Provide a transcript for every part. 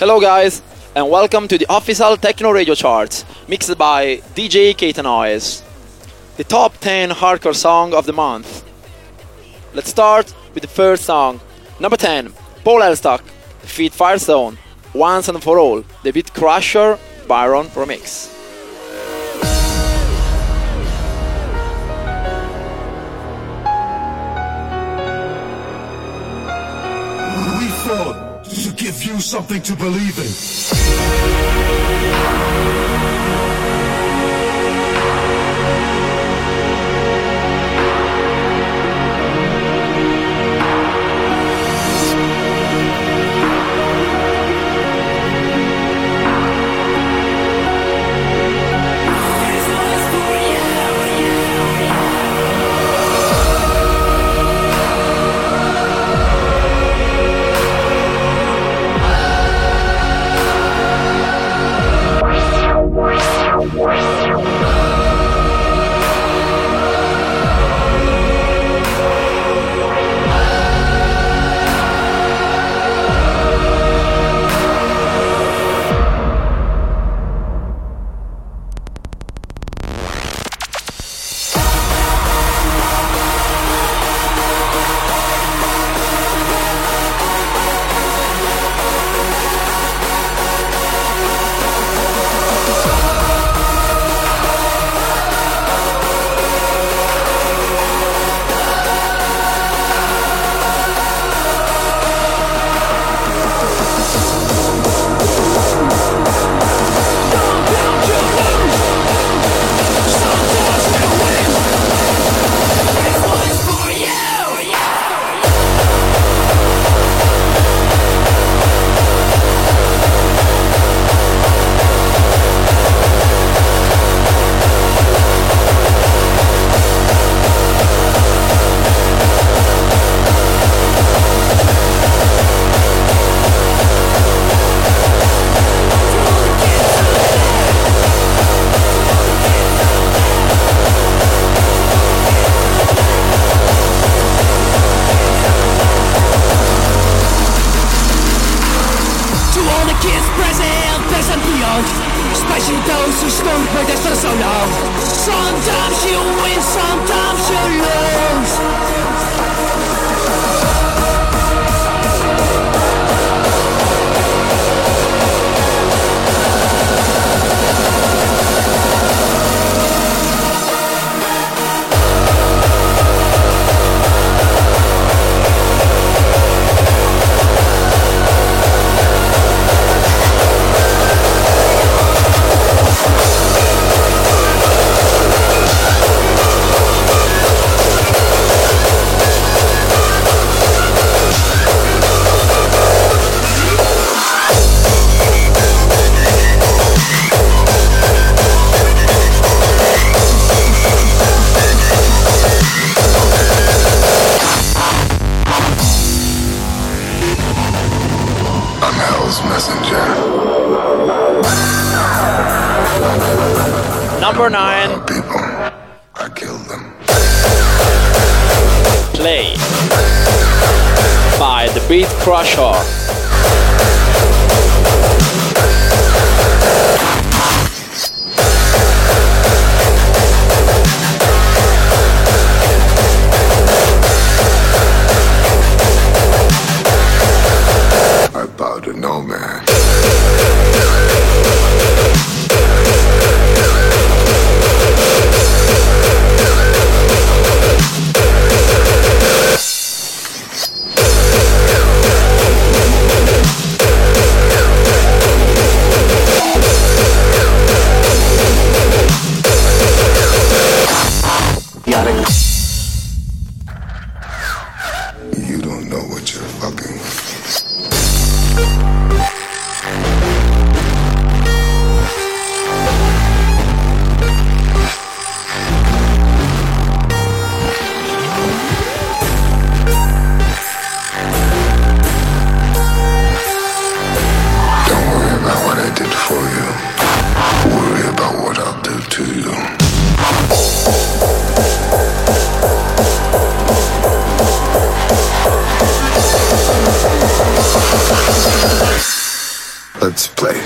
Hello guys, and welcome to the official Techno Radio Charts, mixed by DJ Katanoy. The top 10 hardcore song of the month. Let's start with the first song. Number 10, Paul Elstock, Defeat Firezone, Once and For All, The Beat Crusher, Byron Remix. We fought to give you something to believe in. Let's play.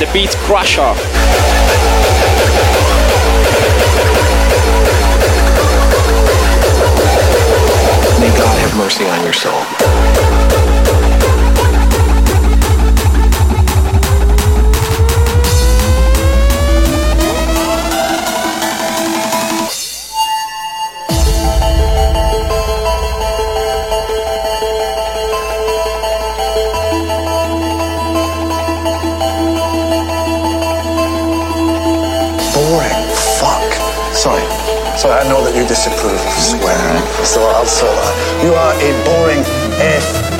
The Beat Crusher. May God have mercy on your soul. Sorry, I know that you disapprove of swearing, so I'll sort that. You are a boring F***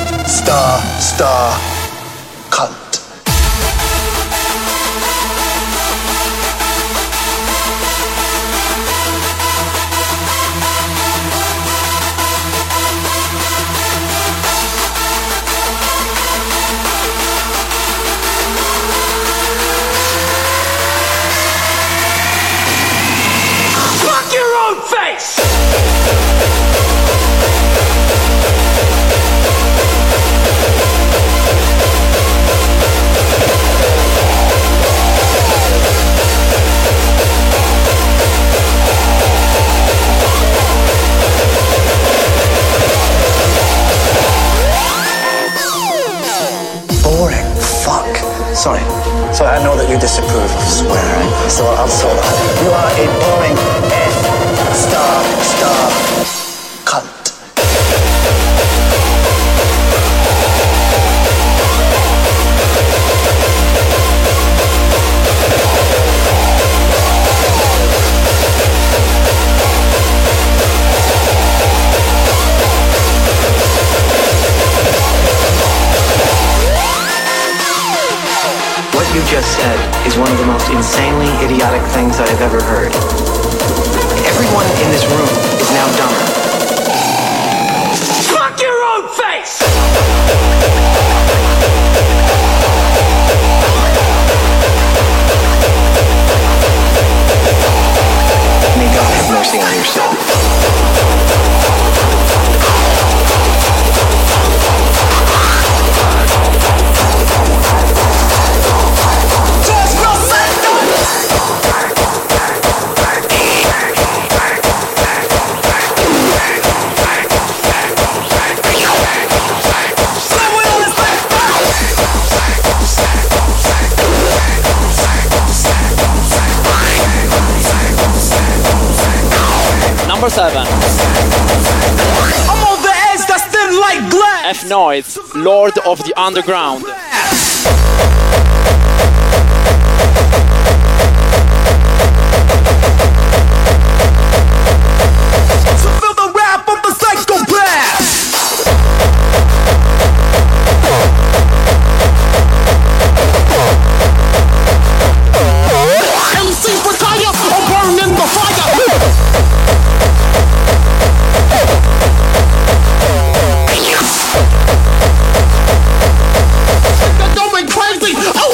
cunt. Sorry, I know that you disapprove of swearing, so I'll sort that. You are a boring F*** cunt. What you just said is one of the most insanely idiotic things I have ever heard. Everyone in this room is now dumber. Fuck your own face! May God have mercy on your soul. Number 7. I'm on the edge that's thin like glass. F Noise, Lord of the Underground. Oh!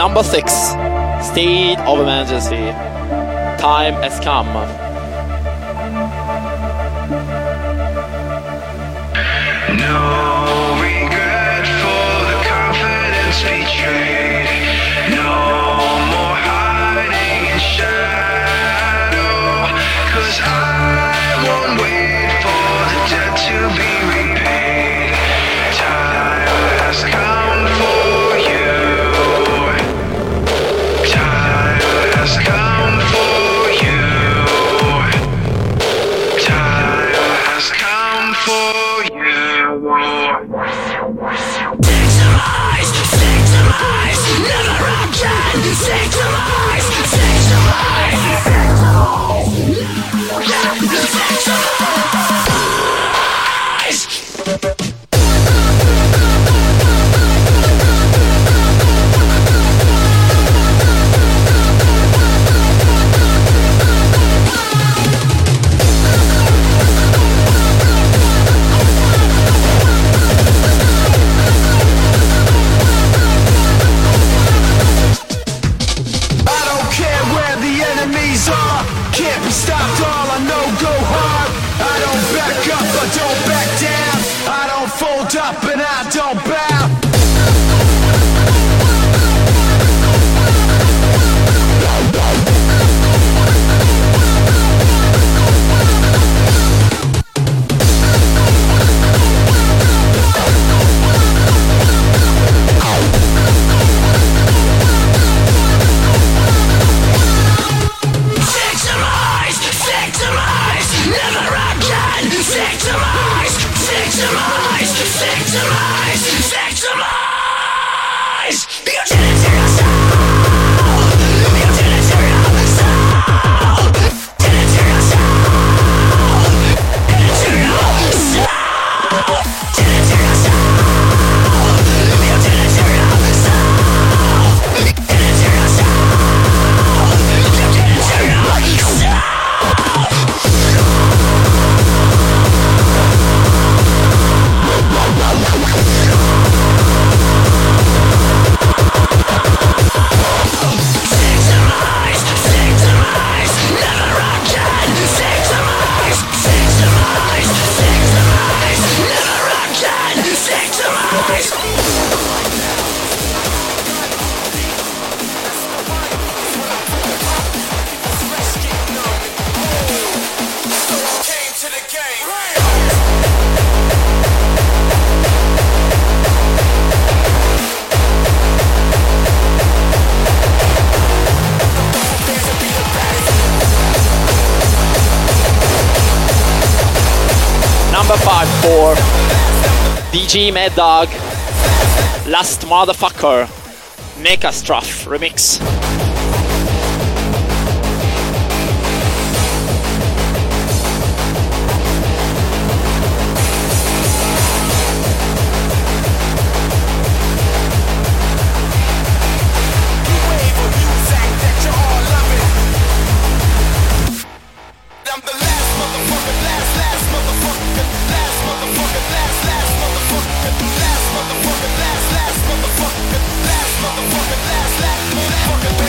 Number 6, State of Emergency. Time has come. DJ Mad Dog, Last Motherfucker, Mekastroff Remix. Last motherfucker, last motherfucker, last motherfucker, last motherfucker.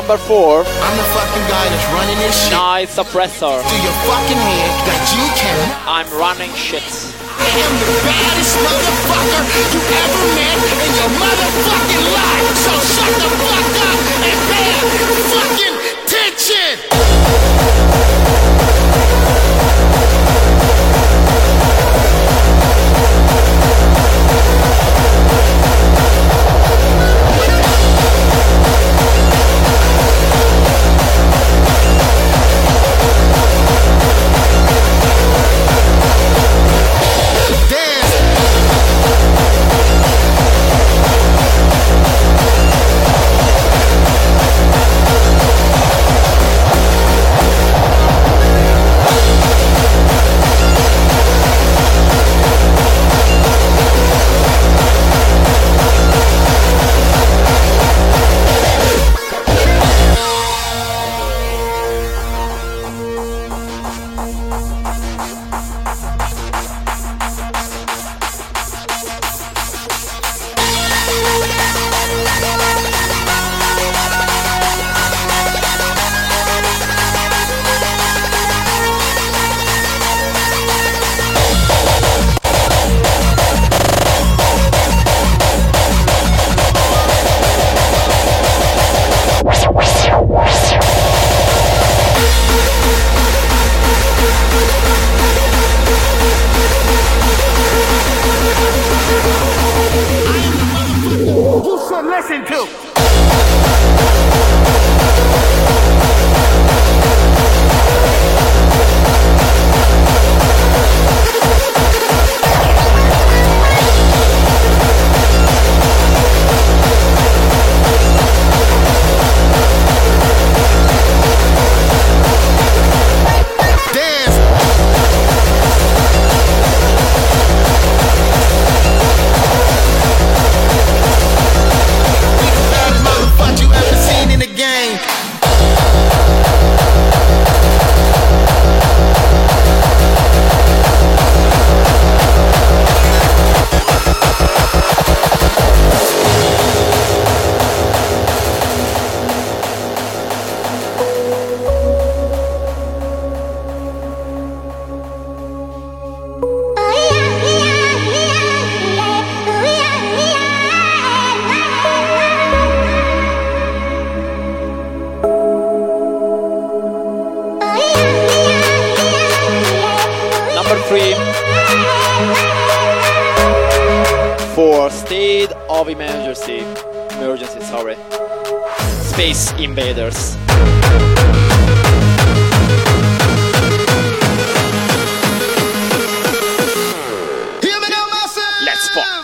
Number 4. I'm the fucking guy that's running this shit. Nice oppressor. Do your fucking head that you can. I'm running shit. I am the baddest motherfucker you ever met in your motherfucking life. So shut the fuck up and pay fucking Space Invaders. Let's fuck.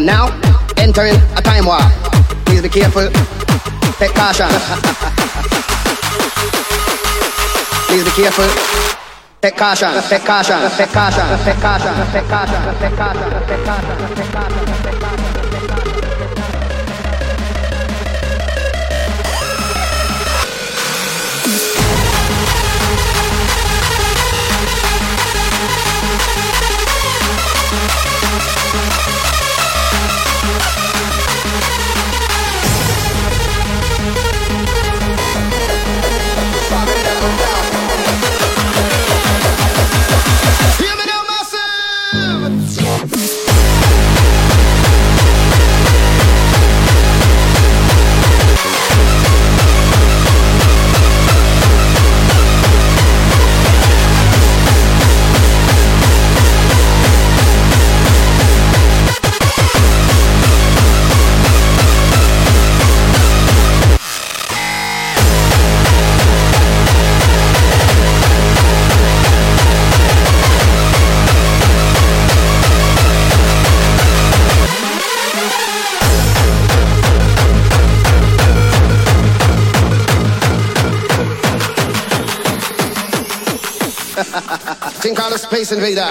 Now entering a time war. Please be careful. Take caution. Please be careful. Take caution. Take caution. Take caution. Take caution. Take caution. Take caution. Take caution. Take caution. Take Space Invader.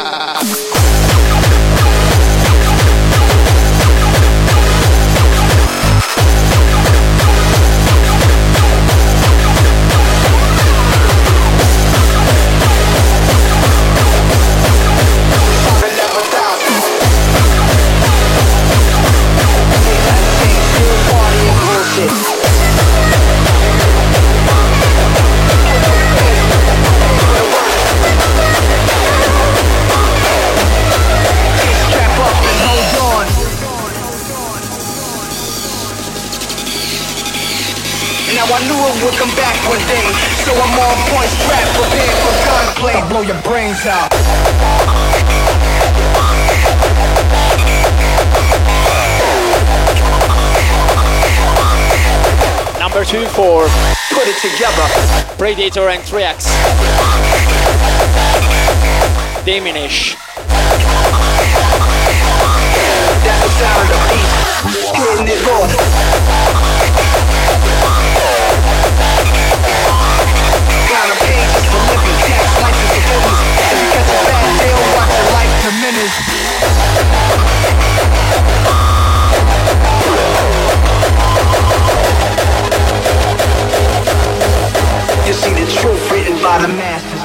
I knew it would come back one day, so I'm on point, strapped, prepared for gunplay. I'll blow your brains out. Number 2 4. Put it together. Predator and 3X. Diminish. That's the sound of peace. Getting it raw. You see the truth written by the masses.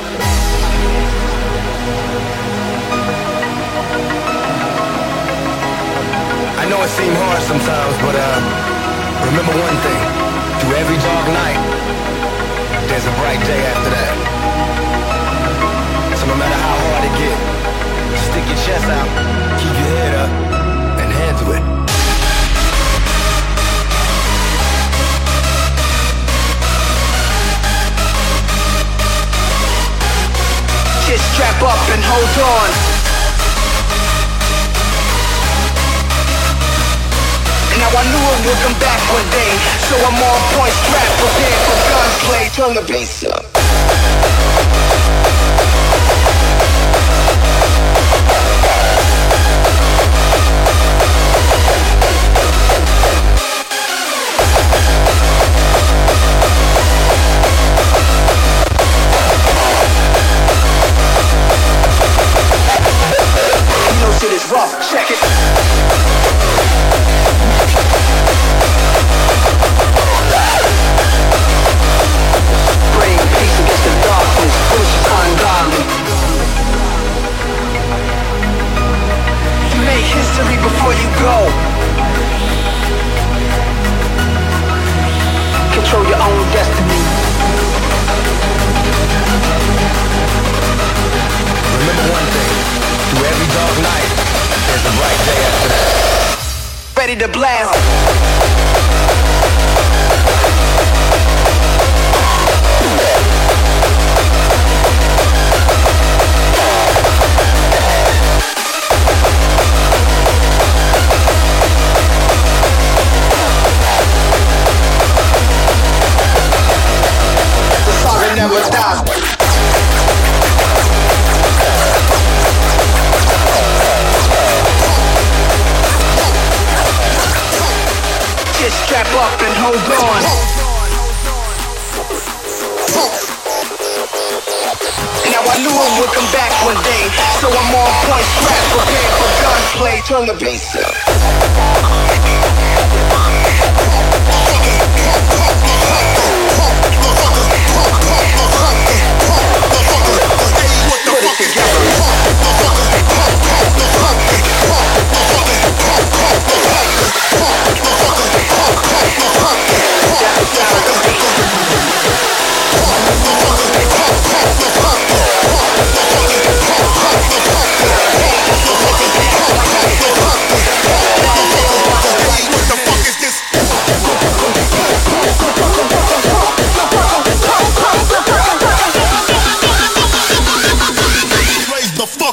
I know it seems hard sometimes, but remember one thing. Through every dark night, there's a bright day after that. So no matter how hard it gets, stick your chest out, keep your head up, and handle it. Just strap up and hold on. Now I knew it would come back one day, so I'm on point, strapped, prepared for gunplay. Turn the bass up. Check it. Bring peace against the darkness, which is ungodly. You make history before you go. Control your own destiny. Remember one thing, through every dark night, there's a bright day after that. Ready to blast. The song never dies. Strap up and hold on. Now I knew it would come back one day, so I'm on point, strapped, prepared for gunplay. Turn the bass up. Put it together. What the fuck is this? Raise the fuck up.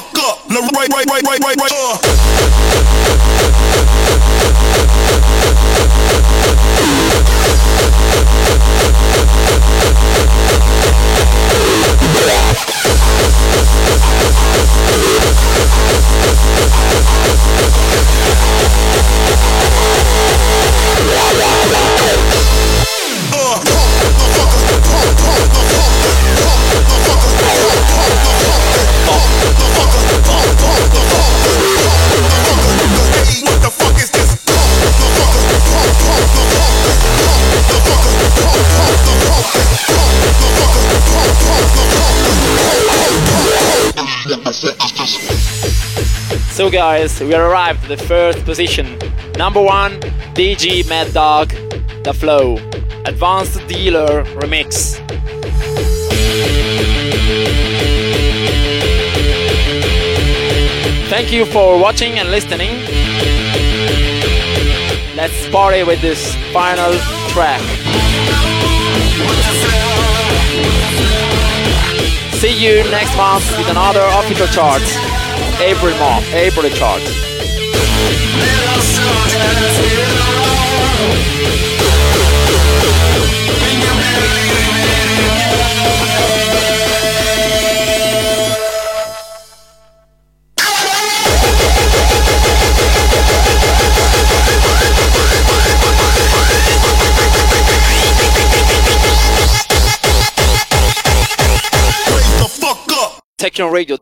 So guys, we arrived at the first position. Number 1, DJ Mad Dog, The Flow, Advanced Dealer Remix. Thank you for watching and listening. Let's party with this final track. See you next month with another official chart. Every month, April chart. Techno Radio.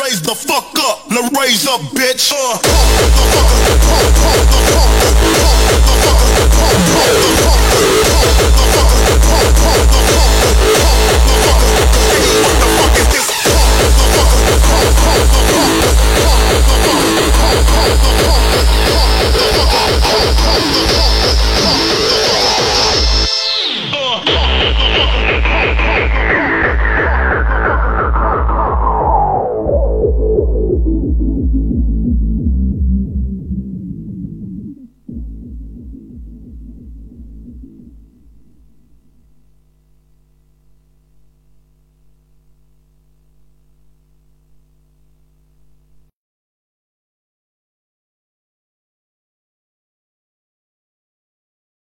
Raise the fuck up, now raise up, bitch.